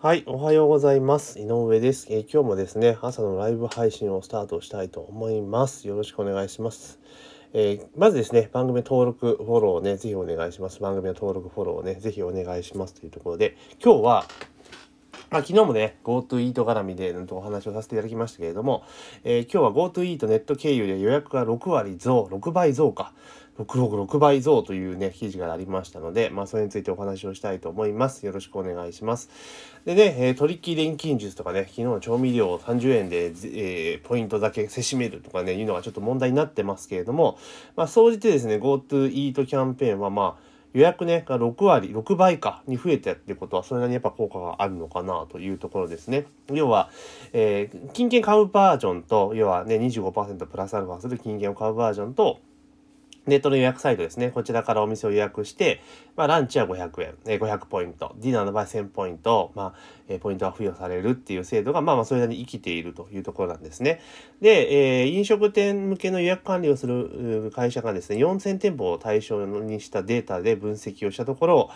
はい、おはようございます。井上です。今日もですね、朝のライブ配信をスタートしたいと思います。よろしくお願いします。まずですね、番組登録フォローをね、ぜひお願いします。番組の登録フォローをね、ぜひお願いしますというところで、今日は昨日もね、Go To Eat 絡みでお話をさせていただきましたけれども、今日は Go To Eat ネット経由で予約が6倍増というね、記事がありましたので、それについてお話をしたいと思います。よろしくお願いします。でね、トリッキー錬金術とかね、昨日の調味料を30円で、ポイントだけせしめるとかね、いうのがちょっと問題になってますけれども、総じてですね、Go To Eat キャンペーンは予約ねが6倍に増えたってことは、それなりにやっぱ効果があるのかなというところですね。要は、金券買うバージョンと、要はね 25% プラスアルファする金券を買うバージョンと、ネットの予約サイトですね、こちらからお店を予約して、ランチは500円、500ポイント、ディナーの場合1000ポイント、ポイントが付与されるっていう制度が、それなりに生きているというところなんですね。で、飲食店向けの予約管理をする会社がですね、4000店舗を対象にしたデータで分析をしたところ、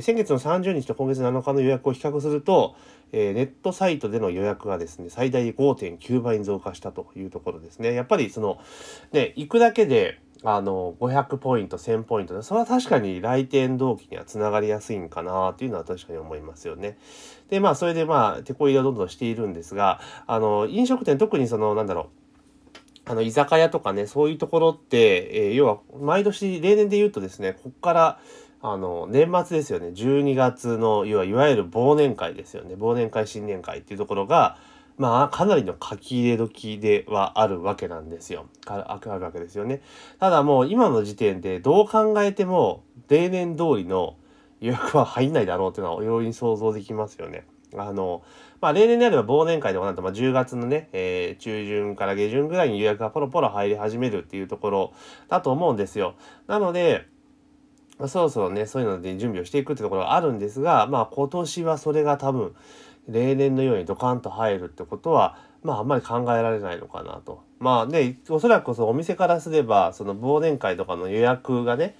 先月の30日と今月7日の予約を比較すると、ネットサイトでの予約がですね、最大 5.9 倍に増加したというところですね。やっぱりその、ね、行くだけで、500ポイント、1000ポイントで、それは確かに来店動機にはつながりやすいんかなというのは確かに思いますよね。で、それで手こ入れをどんどんしているんですが、飲食店、特にその、居酒屋とかね、そういうところって、要は毎年、例年で言うとですね、ここから、年末ですよね、12月の、要はいわゆる忘年会ですよね、忘年会、新年会っていうところが、かなりの書き入れ時ではあるわけなんですよ。あるわけですよね。ただもう今の時点でどう考えても例年通りの予約は入んないだろうというのは容易に想像できますよね。例年であれば忘年会とかなんと10月のね、中旬から下旬ぐらいに予約がポロポロ入り始めるっていうところだと思うんですよ。なので、そろそろね、そういうので準備をしていくってところがあるんですが、今年はそれが多分例年のようにドカンと入るってことは、あんまり考えられないのかなと。おそらくお店からすれば、その忘年会とかの予約がね、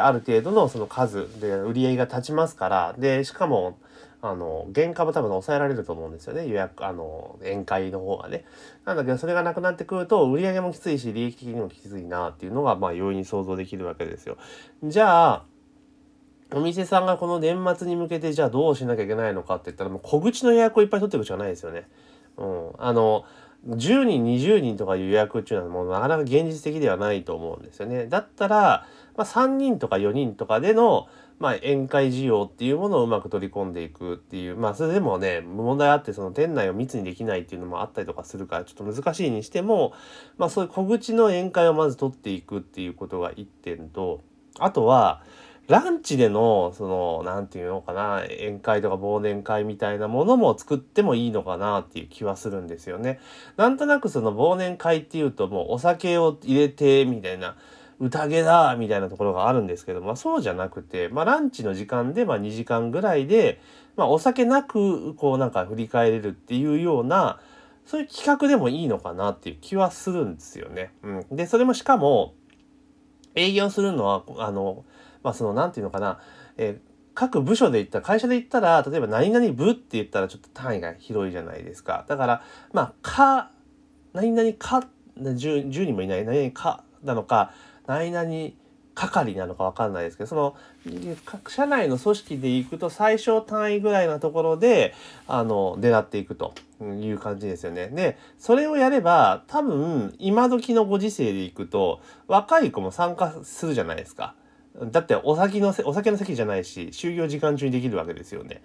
ある程度のその数で売り上げが立ちますから、で、しかも、原価も多分抑えられると思うんですよね。予約、宴会の方がね。なんだけど、それがなくなってくると、売り上げもきついし、利益的にもきついなっていうのが、容易に想像できるわけですよ。じゃあ、お店さんがこの年末に向けてじゃあどうしなきゃいけないのかって言ったら、もう小口の予約をいっぱい取っていくしかないですよね。10人、20人とかいう予約っていうのはもうなかなか現実的ではないと思うんですよね。だったら、3人とか4人とかでの、宴会需要っていうものをうまく取り込んでいくっていう、それでもね、問題あって、その店内を密にできないっていうのもあったりとかするから、ちょっと難しいにしても、そういう小口の宴会をまず取っていくっていうことが一点と、あとは、ランチでの、宴会とか忘年会みたいなものも作ってもいいのかなっていう気はするんですよね。なんとなくその忘年会っていうと、もうお酒を入れて、みたいな、宴だ、みたいなところがあるんですけど、そうじゃなくて、ランチの時間で、2時間ぐらいで、お酒なく、振り返れるっていうような、そういう企画でもいいのかなっていう気はするんですよね。で、それもしかも、営業するのは、各部署で言ったら、会社で言ったら、例えば何々部って言ったらちょっと単位が広いじゃないですか。だから、何々か、10人もいない、何々かなのか、何々係なのか分かんないですけど、その、社内の組織で行くと最小単位ぐらいなところで、狙っていくという感じですよね。で、それをやれば、多分、今時のご時世で行くと、若い子も参加するじゃないですか。だってお酒の席じゃないし、就業時間中にできるわけですよね。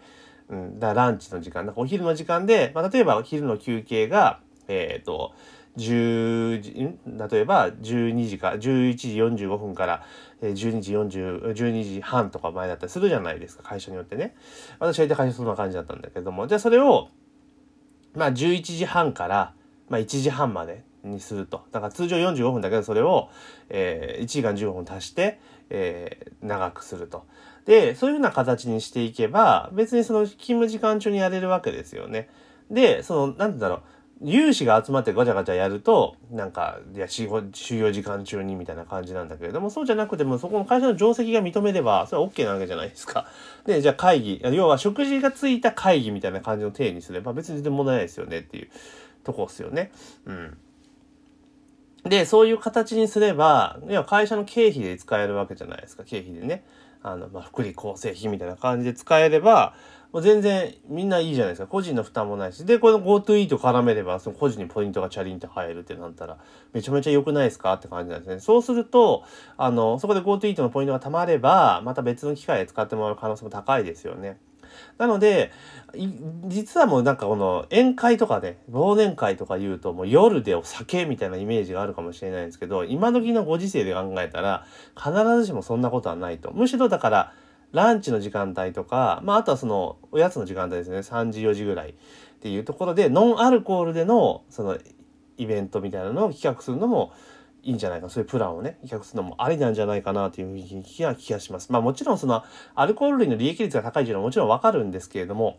だからランチの時間、お昼の時間で、例えばお昼の休憩が、例えば12時から11時45分から12時半とか前だったりするじゃないですか、会社によってね。私は大体会社そんな感じだったんだけども、じゃあそれを、11時半から、1時半までにすると。だから通常45分だけど、それを、1時間15分足して、長くすると。で、そういうふうな形にしていけば、別にその勤務時間中にやれるわけですよね。で、有志が集まってガチャガチャやるとなんかいや就業時間中にみたいな感じなんだけれども、そうじゃなくてもそこの会社の定石が認めればそれは OK なわけじゃないですか。でじゃあ会議、要は食事がついた会議みたいな感じの体にすれば別に全然問題ないですよねっていうとこですよね。うん。でそういう形にすれば要は会社の経費で使えるわけじゃないですか。経費でね福利厚生費みたいな感じで使えればもう全然みんないいじゃないですか。個人の負担もないし、でこの Go To Eat を絡めればその個人にポイントがチャリンって入るってなったらめちゃめちゃ良くないですかって感じなんですね。そうするとそこで Go To Eat のポイントが貯まればまた別の機会で使ってもらう可能性も高いですよね。なので実はもうなんかこの宴会とかね、忘年会とか言うともう夜でお酒みたいなイメージがあるかもしれないんですけど、今時のご時世で考えたら必ずしもそんなことはないと。むしろだからランチの時間帯とか、あとはそのおやつの時間帯ですね、3時4時ぐらいっていうところでノンアルコールでのそのイベントみたいなのを企画するのもいいんじゃないか、そういうプランをね企画するのもありなんじゃないかなという気がします。もちろんそのアルコール類の利益率が高いというのはもちろんわかるんですけれども、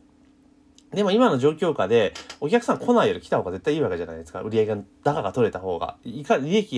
でも今の状況下でお客さん来ないより来た方が絶対いいわけじゃないですか。売上が高が取れた方が利益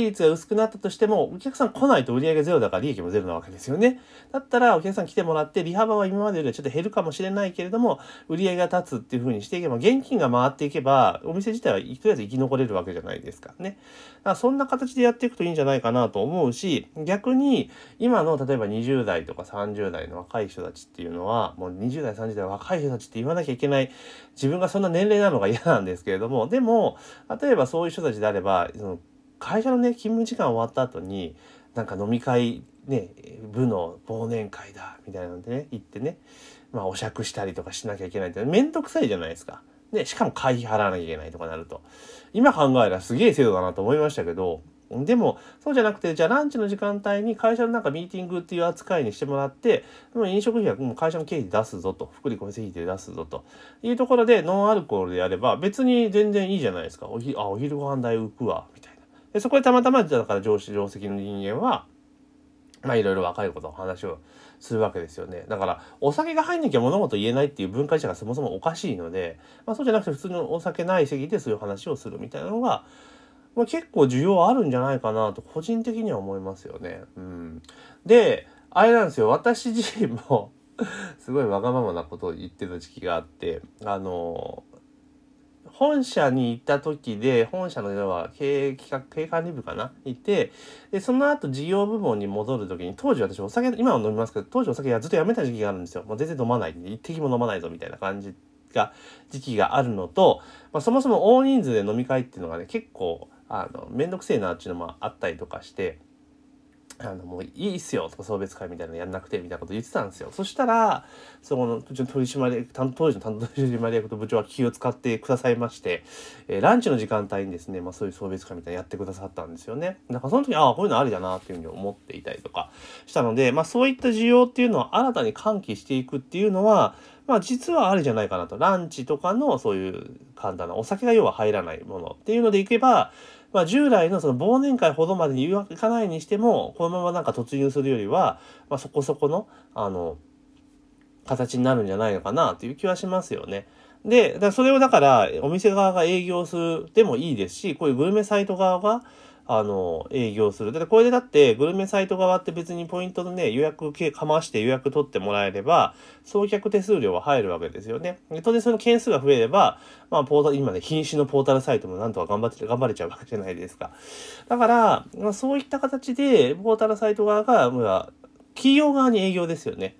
率が薄くなったとしてもお客さん来ないと売上がゼロだから利益もゼロなわけですよね。だったらお客さん来てもらって利幅は今までよりはちょっと減るかもしれないけれども売上が立つっていう風にしていけば現金が回っていけばお店自体はとりあえず生き残れるわけじゃないですかね。だからそんな形でやっていくといいんじゃないかなと思うし、逆に今の例えば20代とか30代の若い人たちっていうのはもう20代30代若い人たちって言わなきゃいけない自分がそんな年齢なのが嫌なんですけれども、でも例えばそういう人たちであればその会社のね勤務時間終わった後になんか飲み会ね部の忘年会だみたいなのでね行ってねお酌したりとかしなきゃいけないってめんどくさいじゃないですか。でしかも会費払わなきゃいけないとかなると今考えたらすげえ制度だなと思いましたけど、でもそうじゃなくてじゃあランチの時間帯に会社のミーティングっていう扱いにしてもらって、もう飲食費はもう会社の経費で出すぞと、福利厚生費で出すぞというところでノンアルコールでやれば別に全然いいじゃないですか。お昼ご飯代浮くわみたいな。でそこでたまたまだから上席の人間はいろいろ若いことの話をするわけですよね。だからお酒が入んなきゃ物事言えないっていう文化自体がそもそもおかしいので、そうじゃなくて普通のお酒ない席でそういう話をするみたいなのが結構需要あるんじゃないかなと個人的には思いますよね。うん、であれなんですよ、私自身もすごいわがままなことを言ってた時期があって、本社に行った時で本社の要は経営管理部かないて、でその後事業部門に戻る時に当時私お酒今は飲みますけど当時お酒はずっとやめた時期があるんですよ。もう全然飲まないんで一滴も飲まないぞみたいな感じが時期があるのと、そもそも大人数で飲み会っていうのがね結構めんどくせえなっていうのもあったりとかしてもういいっすよとか送別会みたいなのやんなくてみたいなこと言ってたんですよ。そしたらそこの当時の担当取締役と部長は気を使ってくださいまして、ランチの時間帯にですね、そういう送別会みたいなのやってくださったんですよね。だからその時こういうのありだなっていうふうに思っていたりとかしたので、そういった需要っていうのを新たに喚起していくっていうのは実はあるじゃないかなと。ランチとかのそういう簡単なお酒が要は入らないものっていうのでいけば従来のその忘年会ほどまでにいかないにしてもこのまま突入するよりはそこそこの形になるんじゃないのかなという気はしますよね。でそれをだからお店側が営業するでもいいですし、こういうグルメサイト側が営業する。だってこれでだってグルメサイト側って別にポイントのね予約かまして予約取ってもらえれば送客手数料は入るわけですよね。当然その件数が増えれば今ね瀕死のポータルサイトもなんとか頑張れちゃうわけじゃないですか。だから、そういった形でポータルサイト側が企業側に営業ですよね。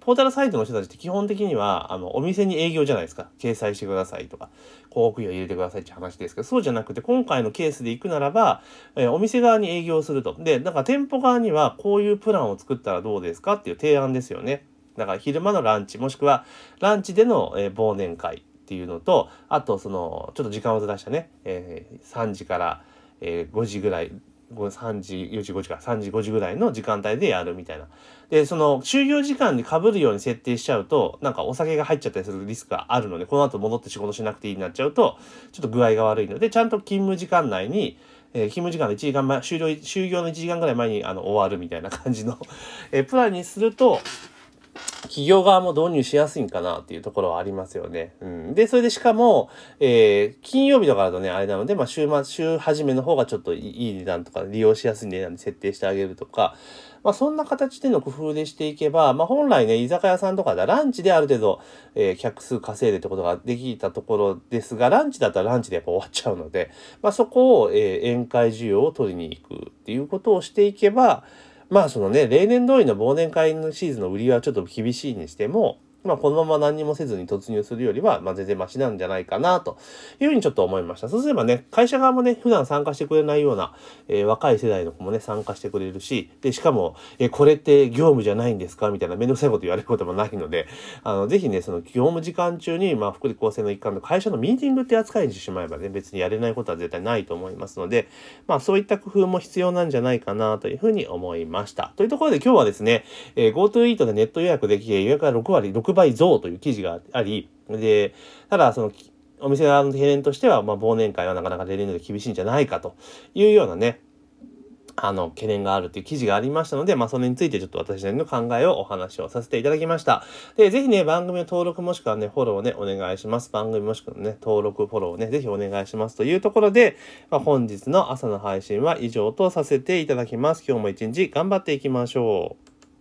ポータルサイトの人たちって基本的にはお店に営業じゃないですか。掲載してくださいとか広告費を入れてくださいって話ですけど、そうじゃなくて今回のケースで行くならば、お店側に営業すると。でだから店舗側にはこういうプランを作ったらどうですかっていう提案ですよね。だから昼間のランチもしくはランチでの忘年会っていうのと、あとそのちょっと時間をずらしたね、3時から5時ぐらい3時5時ぐらいの時間帯でやるみたいな。でその就業時間に被るように設定しちゃうとお酒が入っちゃったりするリスクがあるので、この後戻って仕事しなくていいになっちゃうとちょっと具合が悪いので、ちゃんと勤務時間内に、勤務時間の1時間前就業の1時間ぐらい前に終わるみたいな感じのプランにすると企業側も導入しやすいんかなっていうところはありますよね。うん、で、それでしかも、金曜日とかだとね、あれなので、まあ、週始めの方がちょっといい値段とか、利用しやすい値段に設定してあげるとか、まあ、そんな形での工夫でしていけば、まあ、本来ね、居酒屋さんとかだ、ランチである程度、客数稼いでってことができたところですが、ランチだったらランチでやっぱ終わっちゃうので、まあ、そこを、宴会需要を取りに行くっていうことをしていけば、まあそのね、例年通りの忘年会のシーズンの売りはちょっと厳しいにしても、まあこのまま何もせずに突入するよりは、まあ全然マシなんじゃないかなというふうにちょっと思いました。そうすればね、会社側もね、普段参加してくれないような、若い世代の子もね、参加してくれるし、で、しかも、これって業務じゃないんですかみたいなめんどくさいこと言われることもないので、ぜひね、その業務時間中に、まあ福利厚生の一環の会社のミーティングって扱いにしてしまえばね、別にやれないことは絶対ないと思いますので、まあそういった工夫も必要なんじゃないかなというふうに思いました。というところで今日はですね、Go To Eat でネット予約でき、予約が6倍増という記事があり、で、ただそのお店側の懸念としては、まあ、忘年会はなかなか例年で厳しいんじゃないかというようなね、懸念があるという記事がありましたので、まあ、それについてちょっと私なりの考えをお話をさせていただきました。で、ぜひね、番組の登録もしくはね、フォローをね、お願いします。番組もしくはね、登録、フォローをね、ぜひお願いしますというところで、まあ、本日の朝の配信は以上とさせていただきます。今日も一日頑張っていきましょう。